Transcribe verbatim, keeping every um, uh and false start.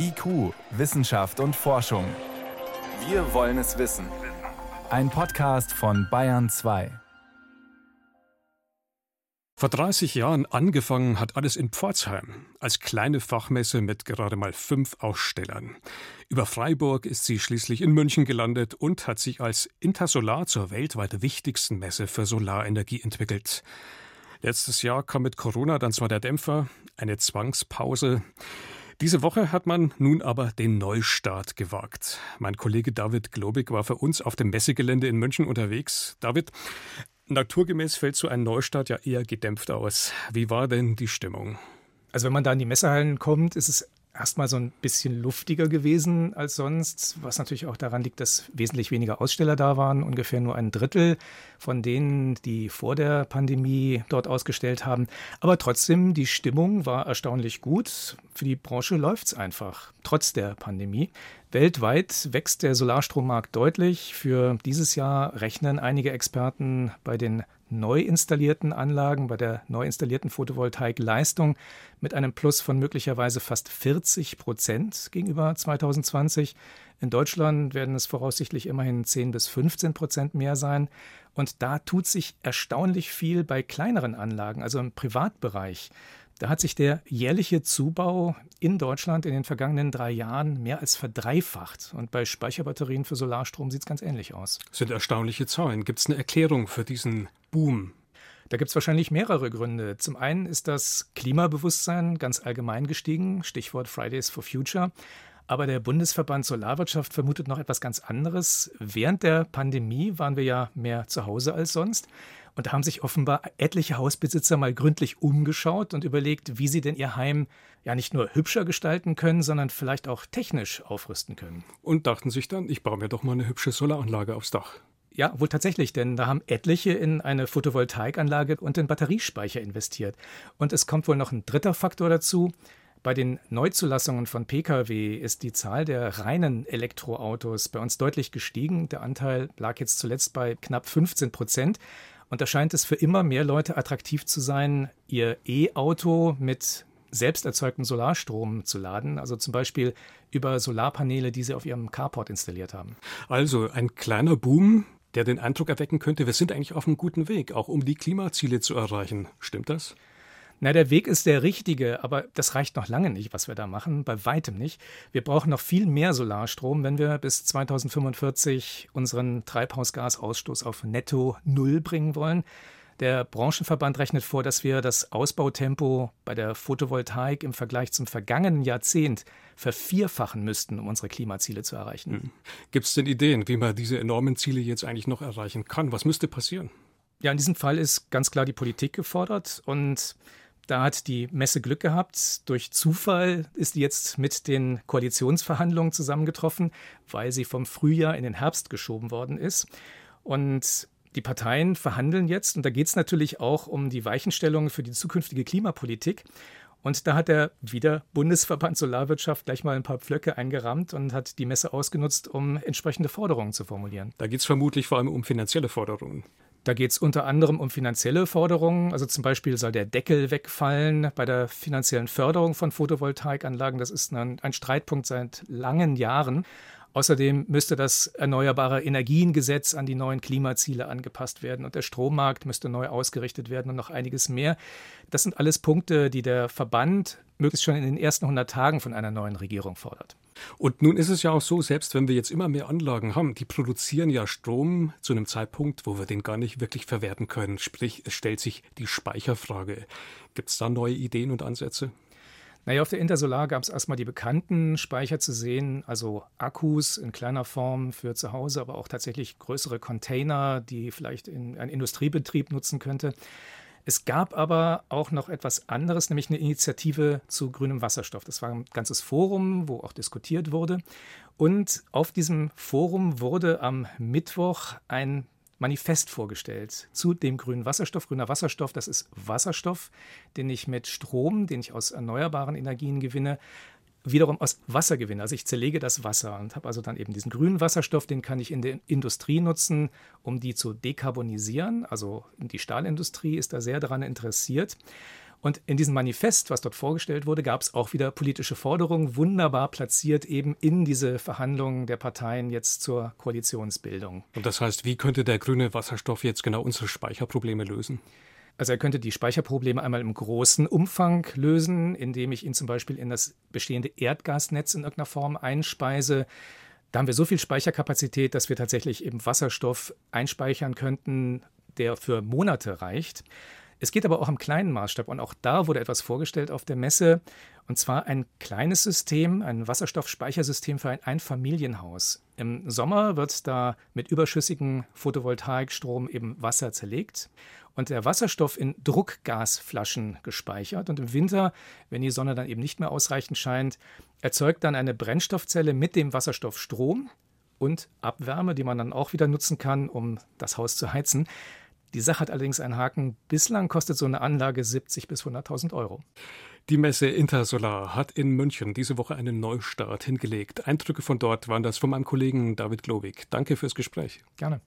I Q, Wissenschaft und Forschung. Wir wollen es wissen. Ein Podcast von Bayern zwei. Vor dreißig Jahren angefangen hat alles in Pforzheim, als kleine Fachmesse mit gerade mal fünf Ausstellern. Über Freiburg ist sie schließlich in München gelandet und hat sich als Intersolar zur weltweit wichtigsten Messe für Solarenergie entwickelt. Letztes Jahr kam mit Corona dann zwar der Dämpfer, eine Zwangspause. Diese Woche hat man nun aber den Neustart gewagt. Mein Kollege David Globig war für uns auf dem Messegelände in München unterwegs. David, naturgemäß fällt so ein Neustart ja eher gedämpft aus. Wie war denn die Stimmung? Also wenn man da in die Messehallen kommt, ist es erstmal so ein bisschen luftiger gewesen als sonst, was natürlich auch daran liegt, dass wesentlich weniger Aussteller da waren, ungefähr nur ein Drittel von denen, die vor der Pandemie dort ausgestellt haben. Aber trotzdem, die Stimmung war erstaunlich gut. Für die Branche läuft's einfach, trotz der Pandemie. Weltweit wächst der Solarstrommarkt deutlich. Für dieses Jahr rechnen einige Experten bei den neu installierten Anlagen, bei der neu installierten Photovoltaikleistung mit einem Plus von möglicherweise fast vierzig Prozent gegenüber zwanzig zwanzig. In Deutschland werden es voraussichtlich immerhin zehn bis fünfzehn Prozent mehr sein. Und da tut sich erstaunlich viel bei kleineren Anlagen, also im Privatbereich. Da hat sich der jährliche Zubau in Deutschland in den vergangenen drei Jahren mehr als verdreifacht. Und bei Speicherbatterien für Solarstrom sieht es ganz ähnlich aus. Das sind erstaunliche Zahlen. Gibt es eine Erklärung für diesen Boom? Da gibt es wahrscheinlich mehrere Gründe. Zum einen ist das Klimabewusstsein ganz allgemein gestiegen, Stichwort Fridays for Future. Aber der Bundesverband Solarwirtschaft vermutet noch etwas ganz anderes. Während der Pandemie waren wir ja mehr zu Hause als sonst. Und da haben sich offenbar etliche Hausbesitzer mal gründlich umgeschaut und überlegt, wie sie denn ihr Heim ja nicht nur hübscher gestalten können, sondern vielleicht auch technisch aufrüsten können. Und dachten sich dann, ich baue mir doch mal eine hübsche Solaranlage aufs Dach. Ja, wohl tatsächlich, denn da haben etliche in eine Photovoltaikanlage und in Batteriespeicher investiert. Und es kommt wohl noch ein dritter Faktor dazu. Bei den Neuzulassungen von Pkw ist die Zahl der reinen Elektroautos bei uns deutlich gestiegen. Der Anteil lag jetzt zuletzt bei knapp fünfzehn Prozent. Und da scheint es für immer mehr Leute attraktiv zu sein, ihr E-Auto mit selbst erzeugtem Solarstrom zu laden. Also zum Beispiel über Solarpaneele, die sie auf ihrem Carport installiert haben. Also ein kleiner Boom, der den Eindruck erwecken könnte, wir sind eigentlich auf einem guten Weg, auch um die Klimaziele zu erreichen. Stimmt das? Na, der Weg ist der richtige, aber das reicht noch lange nicht, was wir da machen, bei weitem nicht. Wir brauchen noch viel mehr Solarstrom, wenn wir bis zwanzig fünfundvierzig unseren Treibhausgasausstoß auf netto null bringen wollen. Der Branchenverband rechnet vor, dass wir das Ausbautempo bei der Photovoltaik im Vergleich zum vergangenen Jahrzehnt vervierfachen müssten, um unsere Klimaziele zu erreichen. Gibt es denn Ideen, wie man diese enormen Ziele jetzt eigentlich noch erreichen kann? Was müsste passieren? Ja, in diesem Fall ist ganz klar die Politik gefordert und da hat die Messe Glück gehabt. Durch Zufall ist die jetzt mit den Koalitionsverhandlungen zusammengetroffen, weil sie vom Frühjahr in den Herbst geschoben worden ist. Und die Parteien verhandeln jetzt und da geht es natürlich auch um die Weichenstellungen für die zukünftige Klimapolitik. Und da hat der wieder Bundesverband Solarwirtschaft gleich mal ein paar Pflöcke eingerammt und hat die Messe ausgenutzt, um entsprechende Forderungen zu formulieren. Da geht es vermutlich vor allem um finanzielle Forderungen. Da geht es unter anderem um finanzielle Forderungen. Also zum Beispiel soll der Deckel wegfallen bei der finanziellen Förderung von Photovoltaikanlagen. Das ist ein, ein Streitpunkt seit langen Jahren. Außerdem müsste das Erneuerbare-Energien-Gesetz an die neuen Klimaziele angepasst werden und der Strommarkt müsste neu ausgerichtet werden und noch einiges mehr. Das sind alles Punkte, die der Verband möglichst schon in den ersten hundert Tagen von einer neuen Regierung fordert. Und nun ist es ja auch so, selbst wenn wir jetzt immer mehr Anlagen haben, die produzieren ja Strom zu einem Zeitpunkt, wo wir den gar nicht wirklich verwerten können. Sprich, es stellt sich die Speicherfrage. Gibt es da neue Ideen und Ansätze? Naja, auf der Intersolar gab es erstmal die bekannten Speicher zu sehen, also Akkus in kleiner Form für zu Hause, aber auch tatsächlich größere Container, die vielleicht in ein Industriebetrieb nutzen könnte. Es gab aber auch noch etwas anderes, nämlich eine Initiative zu grünem Wasserstoff. Das war ein ganzes Forum, wo auch diskutiert wurde. Und auf diesem Forum wurde am Mittwoch ein Manifest vorgestellt zu dem grünen Wasserstoff. Grüner Wasserstoff, das ist Wasserstoff, den ich mit Strom, den ich aus erneuerbaren Energien gewinne, wiederum aus Wasser gewinne. Also ich zerlege das Wasser und habe also dann eben diesen grünen Wasserstoff, den kann ich in der Industrie nutzen, um die zu dekarbonisieren. Also die Stahlindustrie ist da sehr daran interessiert. Und in diesem Manifest, was dort vorgestellt wurde, gab es auch wieder politische Forderungen, wunderbar platziert eben in diese Verhandlungen der Parteien jetzt zur Koalitionsbildung. Und das heißt, wie könnte der grüne Wasserstoff jetzt genau unsere Speicherprobleme lösen? Also er könnte die Speicherprobleme einmal im großen Umfang lösen, indem ich ihn zum Beispiel in das bestehende Erdgasnetz in irgendeiner Form einspeise. Da haben wir so viel Speicherkapazität, dass wir tatsächlich eben Wasserstoff einspeichern könnten, der für Monate reicht. Es geht aber auch am kleinen Maßstab und auch da wurde etwas vorgestellt auf der Messe, und zwar ein kleines System, ein Wasserstoffspeichersystem für ein Einfamilienhaus. Im Sommer wird da mit überschüssigem Photovoltaikstrom eben Wasser zerlegt und der Wasserstoff in Druckgasflaschen gespeichert. Und im Winter, wenn die Sonne dann eben nicht mehr ausreichend scheint, erzeugt dann eine Brennstoffzelle mit dem Wasserstoff Strom und Abwärme, die man dann auch wieder nutzen kann, um das Haus zu heizen. Die Sache hat allerdings einen Haken. Bislang kostet so eine Anlage siebzig bis hunderttausend Euro. Die Messe Intersolar hat in München diese Woche einen Neustart hingelegt. Eindrücke von dort waren das von meinem Kollegen David Globig. Danke fürs Gespräch. Gerne.